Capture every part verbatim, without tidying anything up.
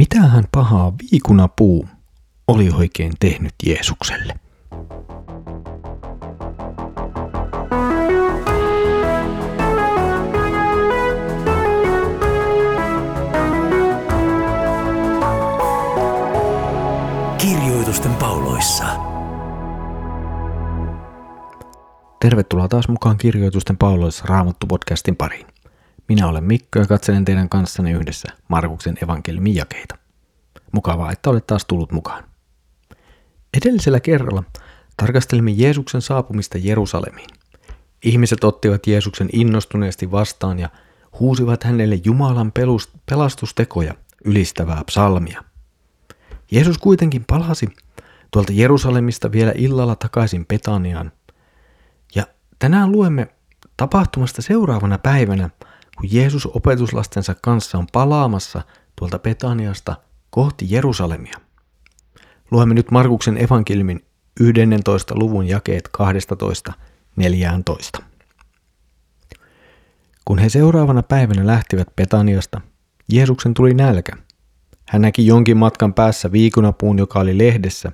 mitähän pahaa viikunapuu oli oikein tehnyt Jeesukselle. Kirjoitusten pauloissa. Tervetuloa taas mukaan Kirjoitusten pauloissa Raamattu-podcastin pariin. Minä olen Mikko ja katselen teidän kanssanne yhdessä Markuksen evankeliumin jakeita. Mukavaa, että olet taas tullut mukaan. Edellisellä kerralla tarkastelimme Jeesuksen saapumista Jerusalemiin. Ihmiset ottivat Jeesuksen innostuneesti vastaan ja huusivat hänelle Jumalan pelastustekoja ylistävää psalmia. Jeesus kuitenkin palasi tuolta Jerusalemista vielä illalla takaisin Betaniaan. Ja tänään luemme tapahtumasta seuraavana päivänä, kun Jeesus opetuslastensa kanssa on palaamassa tuolta Betaniasta kohti Jerusalemia. Luemme nyt Markuksen evankeliumin yhdennentoista luvun jakeet kaksitoista neljätoista. Kun he seuraavana päivänä lähtivät Betaniasta, Jeesuksen tuli nälkä. Hän näki jonkin matkan päässä viikunapuun, joka oli lehdessä,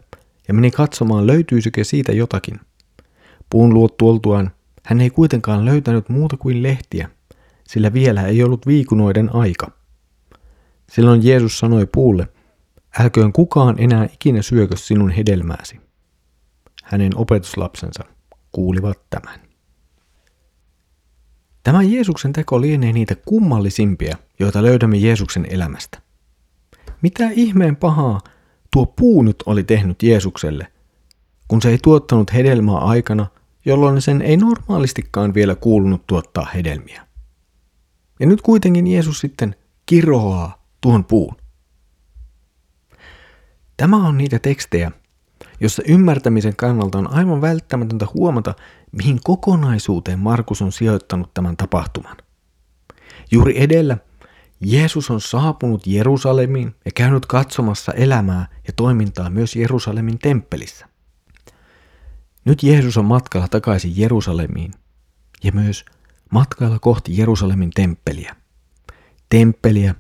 ja meni katsomaan, löytyisikö siitä jotakin. Puun luot tuoltuaan hän ei kuitenkaan löytänyt muuta kuin lehtiä, sillä vielä ei ollut viikunoiden aika. Silloin Jeesus sanoi puulle, älköön kukaan enää ikinä syökö sinun hedelmääsi. Hänen opetuslapsensa kuulivat tämän. Tämä Jeesuksen teko lienee niitä kummallisimpia, joita löydämme Jeesuksen elämästä. Mitä ihmeen pahaa tuo puu nyt oli tehnyt Jeesukselle, kun se ei tuottanut hedelmää aikana, jolloin sen ei normaalistikaan vielä kuulunut tuottaa hedelmiä. Ja nyt kuitenkin Jeesus sitten kiroaa tuon puun. Tämä on niitä tekstejä, jossa ymmärtämisen kannalta on aivan välttämätöntä huomata, mihin kokonaisuuteen Markus on sijoittanut tämän tapahtuman. Juuri edellä Jeesus on saapunut Jerusalemiin ja käynyt katsomassa elämää ja toimintaa myös Jerusalemin temppelissä. Nyt Jeesus on matkalla takaisin Jerusalemiin ja myös matkalla kohti Jerusalemin temppeliä. Temppeliä,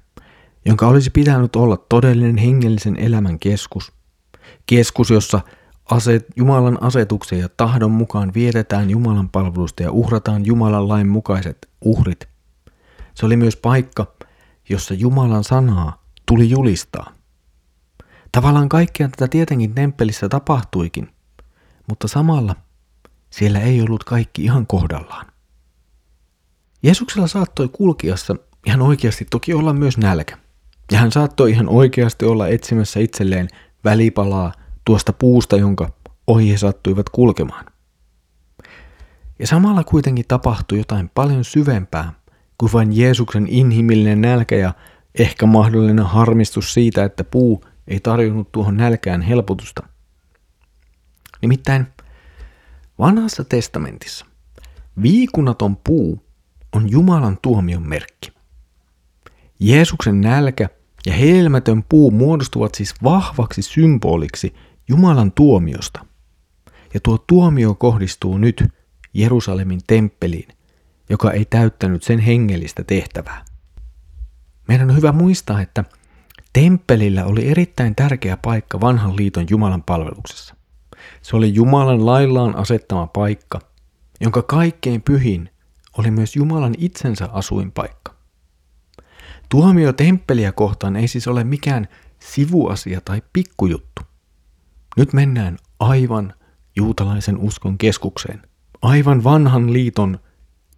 jonka olisi pitänyt olla todellinen hengellisen elämän keskus. Keskus, jossa aset, Jumalan asetuksen ja tahdon mukaan vietetään Jumalan palvelusta ja uhrataan Jumalan lain mukaiset uhrit. Se oli myös paikka, jossa Jumalan sanaa tuli julistaa. Tavallaan kaikkea tätä tietenkin temppelissä tapahtuikin, mutta samalla siellä ei ollut kaikki ihan kohdallaan. Jeesuksella saattoi kulkiassa ihan oikeasti toki olla myös nälkä, ja hän saattoi ihan oikeasti olla etsimässä itselleen välipalaa tuosta puusta, jonka ohi he sattuivat kulkemaan. Ja samalla kuitenkin tapahtui jotain paljon syvempää kuin vain Jeesuksen inhimillinen nälkä ja ehkä mahdollinen harmistus siitä, että puu ei tarjonnut tuohon nälkään helpotusta. Nimittäin Vanhassa testamentissa viikunaton puu on Jumalan tuomion merkki. Jeesuksen nälkä ja hedelmätön puu muodostuvat siis vahvaksi symboliksi Jumalan tuomiosta. Ja tuo tuomio kohdistuu nyt Jerusalemin temppeliin, joka ei täyttänyt sen hengellistä tehtävää. Meidän on hyvä muistaa, että temppelillä oli erittäin tärkeä paikka Vanhan liiton Jumalan palveluksessa. Se oli Jumalan laillaan asettama paikka, jonka kaikkein pyhin oli myös Jumalan itsensä asuinpaikka. Tuomio temppeliä kohtaan ei siis ole mikään sivuasia tai pikkujuttu. Nyt mennään aivan juutalaisen uskon keskukseen, aivan Vanhan liiton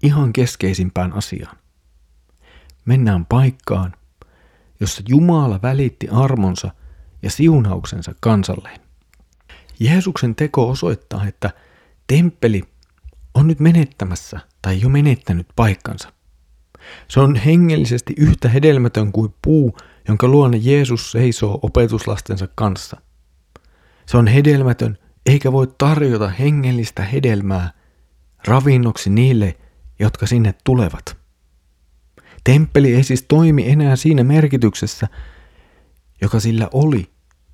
ihan keskeisimpään asiaan. Mennään paikkaan, jossa Jumala välitti armonsa ja siunauksensa kansalleen. Jeesuksen teko osoittaa, että temppeli on nyt menettämässä tai jo menettänyt paikkansa. Se on hengellisesti yhtä hedelmätön kuin puu, jonka luona Jeesus seisoo opetuslastensa kanssa. Se on hedelmätön eikä voi tarjota hengellistä hedelmää ravinnoksi niille, jotka sinne tulevat. Temppeli ei siis toimi enää siinä merkityksessä, joka sillä oli,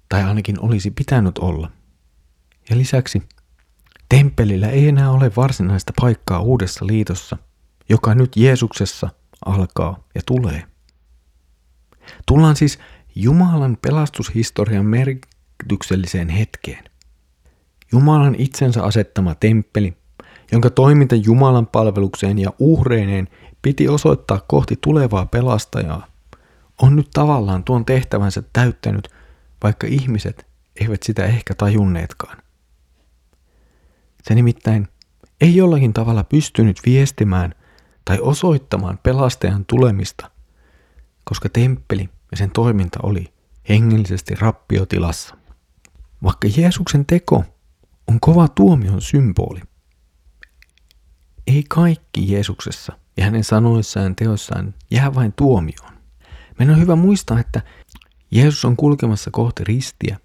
tai ainakin olisi pitänyt olla. Ja lisäksi temppelillä ei enää ole varsinaista paikkaa uudessa liitossa, joka nyt Jeesuksessa alkaa ja tulee. Tullaan siis Jumalan pelastushistorian merkitykselliseen hetkeen. Jumalan itsensä asettama temppeli, jonka toiminta Jumalan palvelukseen ja uhreineen piti osoittaa kohti tulevaa pelastajaa, on nyt tavallaan tuon tehtävänsä täyttänyt, vaikka ihmiset eivät sitä ehkä tajunneetkaan. Se nimittäin ei jollakin tavalla pystynyt viestimään tai osoittamaan pelastajan tulemista, koska temppeli ja sen toiminta oli hengellisesti rappiotilassa. Vaikka Jeesuksen teko on kova tuomion symboli, ei kaikki Jeesuksessa ja hänen sanoissaan teoissaan jää vain tuomioon. Meidän on hyvä muistaa, että Jeesus on kulkemassa kohti ristiä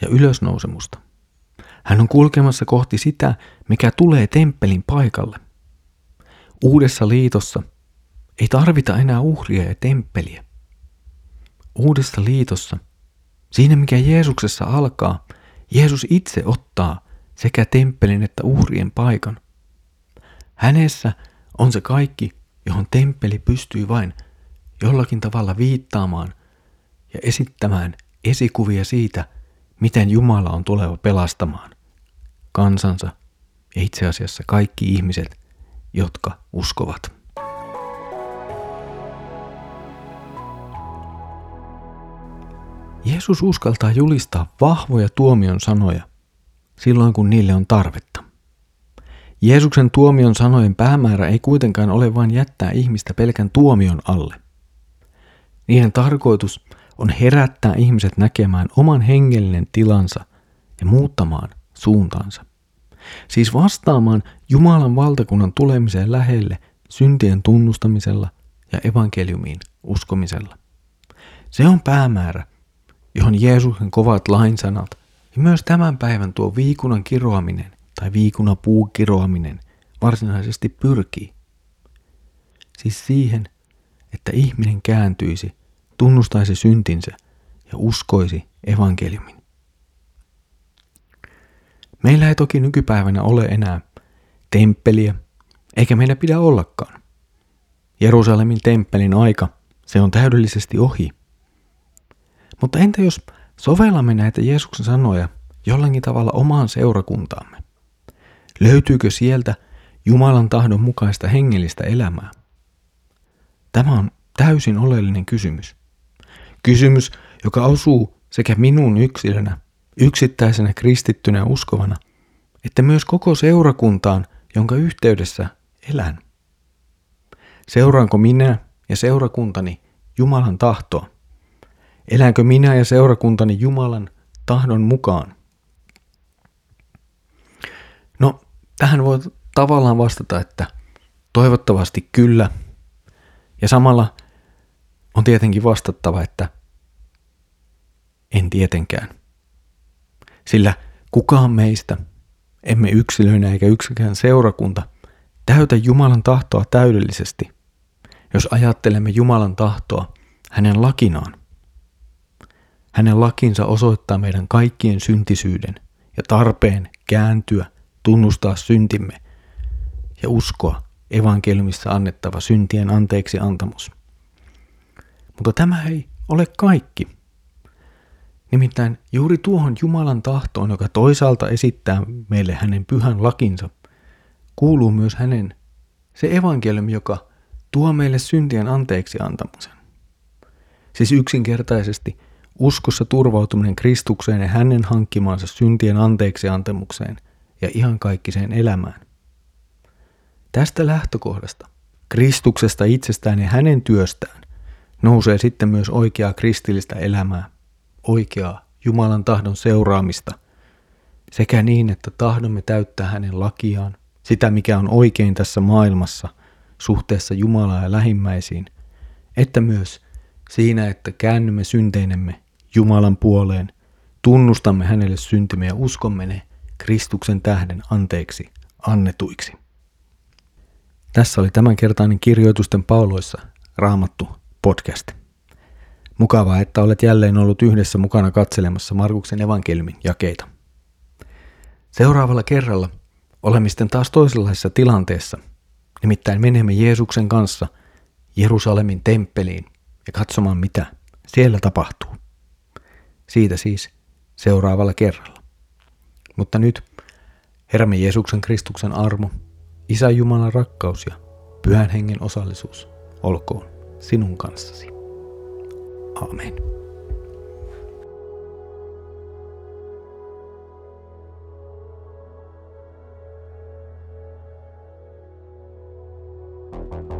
ja ylösnousemusta. Hän on kulkemassa kohti sitä, mikä tulee temppelin paikalle. Uudessa liitossa ei tarvita enää uhria ja temppeliä. Uudessa liitossa, siinä mikä Jeesuksessa alkaa, Jeesus itse ottaa sekä temppelin että uhrien paikan. Hänessä on se kaikki, johon temppeli pystyy vain jollakin tavalla viittaamaan ja esittämään esikuvia siitä, miten Jumala on tuleva pelastamaan kansansa ja itse asiassa kaikki ihmiset, jotka uskovat. Jeesus uskaltaa julistaa vahvoja tuomion sanoja silloin, kun niille on tarvetta. Jeesuksen tuomion sanojen päämäärä ei kuitenkaan ole vain jättää ihmistä pelkän tuomion alle. Niiden tarkoitus on herättää ihmiset näkemään oman hengellinen tilansa ja muuttamaan suuntaansa. Siis vastaamaan Jumalan valtakunnan tulemiseen lähelle syntien tunnustamisella ja evankeliumiin uskomisella. Se on päämäärä, johon Jeesuksen kovat lainsanat ja myös tämän päivän tuo viikunan kiroaminen tai viikunapuun kiroaminen varsinaisesti pyrkii. Siis siihen, että ihminen kääntyisi, tunnustaisi syntinsä ja uskoisi evankeliumin. Meillä ei toki nykypäivänä ole enää temppeliä, eikä meillä pidä ollakaan. Jerusalemin temppelin aika, se on täydellisesti ohi. Mutta entä jos sovellamme näitä Jeesuksen sanoja jollakin tavalla omaan seurakuntaamme? Löytyykö sieltä Jumalan tahdon mukaista hengellistä elämää? Tämä on täysin oleellinen kysymys. Kysymys, joka osuu sekä minun yksilönä, yksittäisenä kristittynä uskovana, että myös koko seurakuntaan, jonka yhteydessä elän. Seuraanko minä ja seurakuntani Jumalan tahtoa? Elänkö minä ja seurakuntani Jumalan tahdon mukaan? No, tähän voi tavallaan vastata, että toivottavasti kyllä. Ja samalla on tietenkin vastattava, että en tietenkään. Sillä kukaan meistä, emme yksilöinä eikä yksikään seurakunta, täytä Jumalan tahtoa täydellisesti, jos ajattelemme Jumalan tahtoa hänen lakinaan. Hänen lakinsa osoittaa meidän kaikkien syntisyyden ja tarpeen kääntyä, tunnustaa syntimme ja uskoa evankeliumissa annettava syntien anteeksi antamus. Mutta tämä ei ole kaikki. Nimittäin juuri tuohon Jumalan tahtoon, joka toisaalta esittää meille hänen pyhän lakinsa, kuuluu myös hänen se evankeliumi, joka tuo meille syntien anteeksi antamuksen. Siis yksinkertaisesti uskossa turvautuminen Kristukseen ja hänen hankkimaansa syntien anteeksi antamukseen ja iankaikkiseen elämään. Tästä lähtökohdasta, Kristuksesta itsestään ja hänen työstään, nousee sitten myös oikeaa kristillistä elämää, oikeaa Jumalan tahdon seuraamista, sekä niin, että tahdomme täyttää hänen lakiaan, sitä mikä on oikein tässä maailmassa, suhteessa Jumalaa ja lähimmäisiin, että myös siinä, että käännymme synteinemme Jumalan puoleen, tunnustamme hänelle syntimme ja uskomme ne Kristuksen tähden anteeksi annetuiksi. Tässä oli tämänkertainen Kirjoitusten pauloissa Raamattu podcast. Mukavaa, että olet jälleen ollut yhdessä mukana katselemassa Markuksen evankeliumin jakeita. Seuraavalla kerralla olemme sitten taas toisenlaisessa tilanteessa, nimittäin menemme Jeesuksen kanssa Jerusalemin temppeliin ja katsomaan, mitä siellä tapahtuu. Siitä siis seuraavalla kerralla. Mutta nyt Herramme Jeesuksen Kristuksen armo, Isän Jumalan rakkaus ja Pyhän Hengen osallisuus olkoon sinun kanssasi. Aamen. Thank you.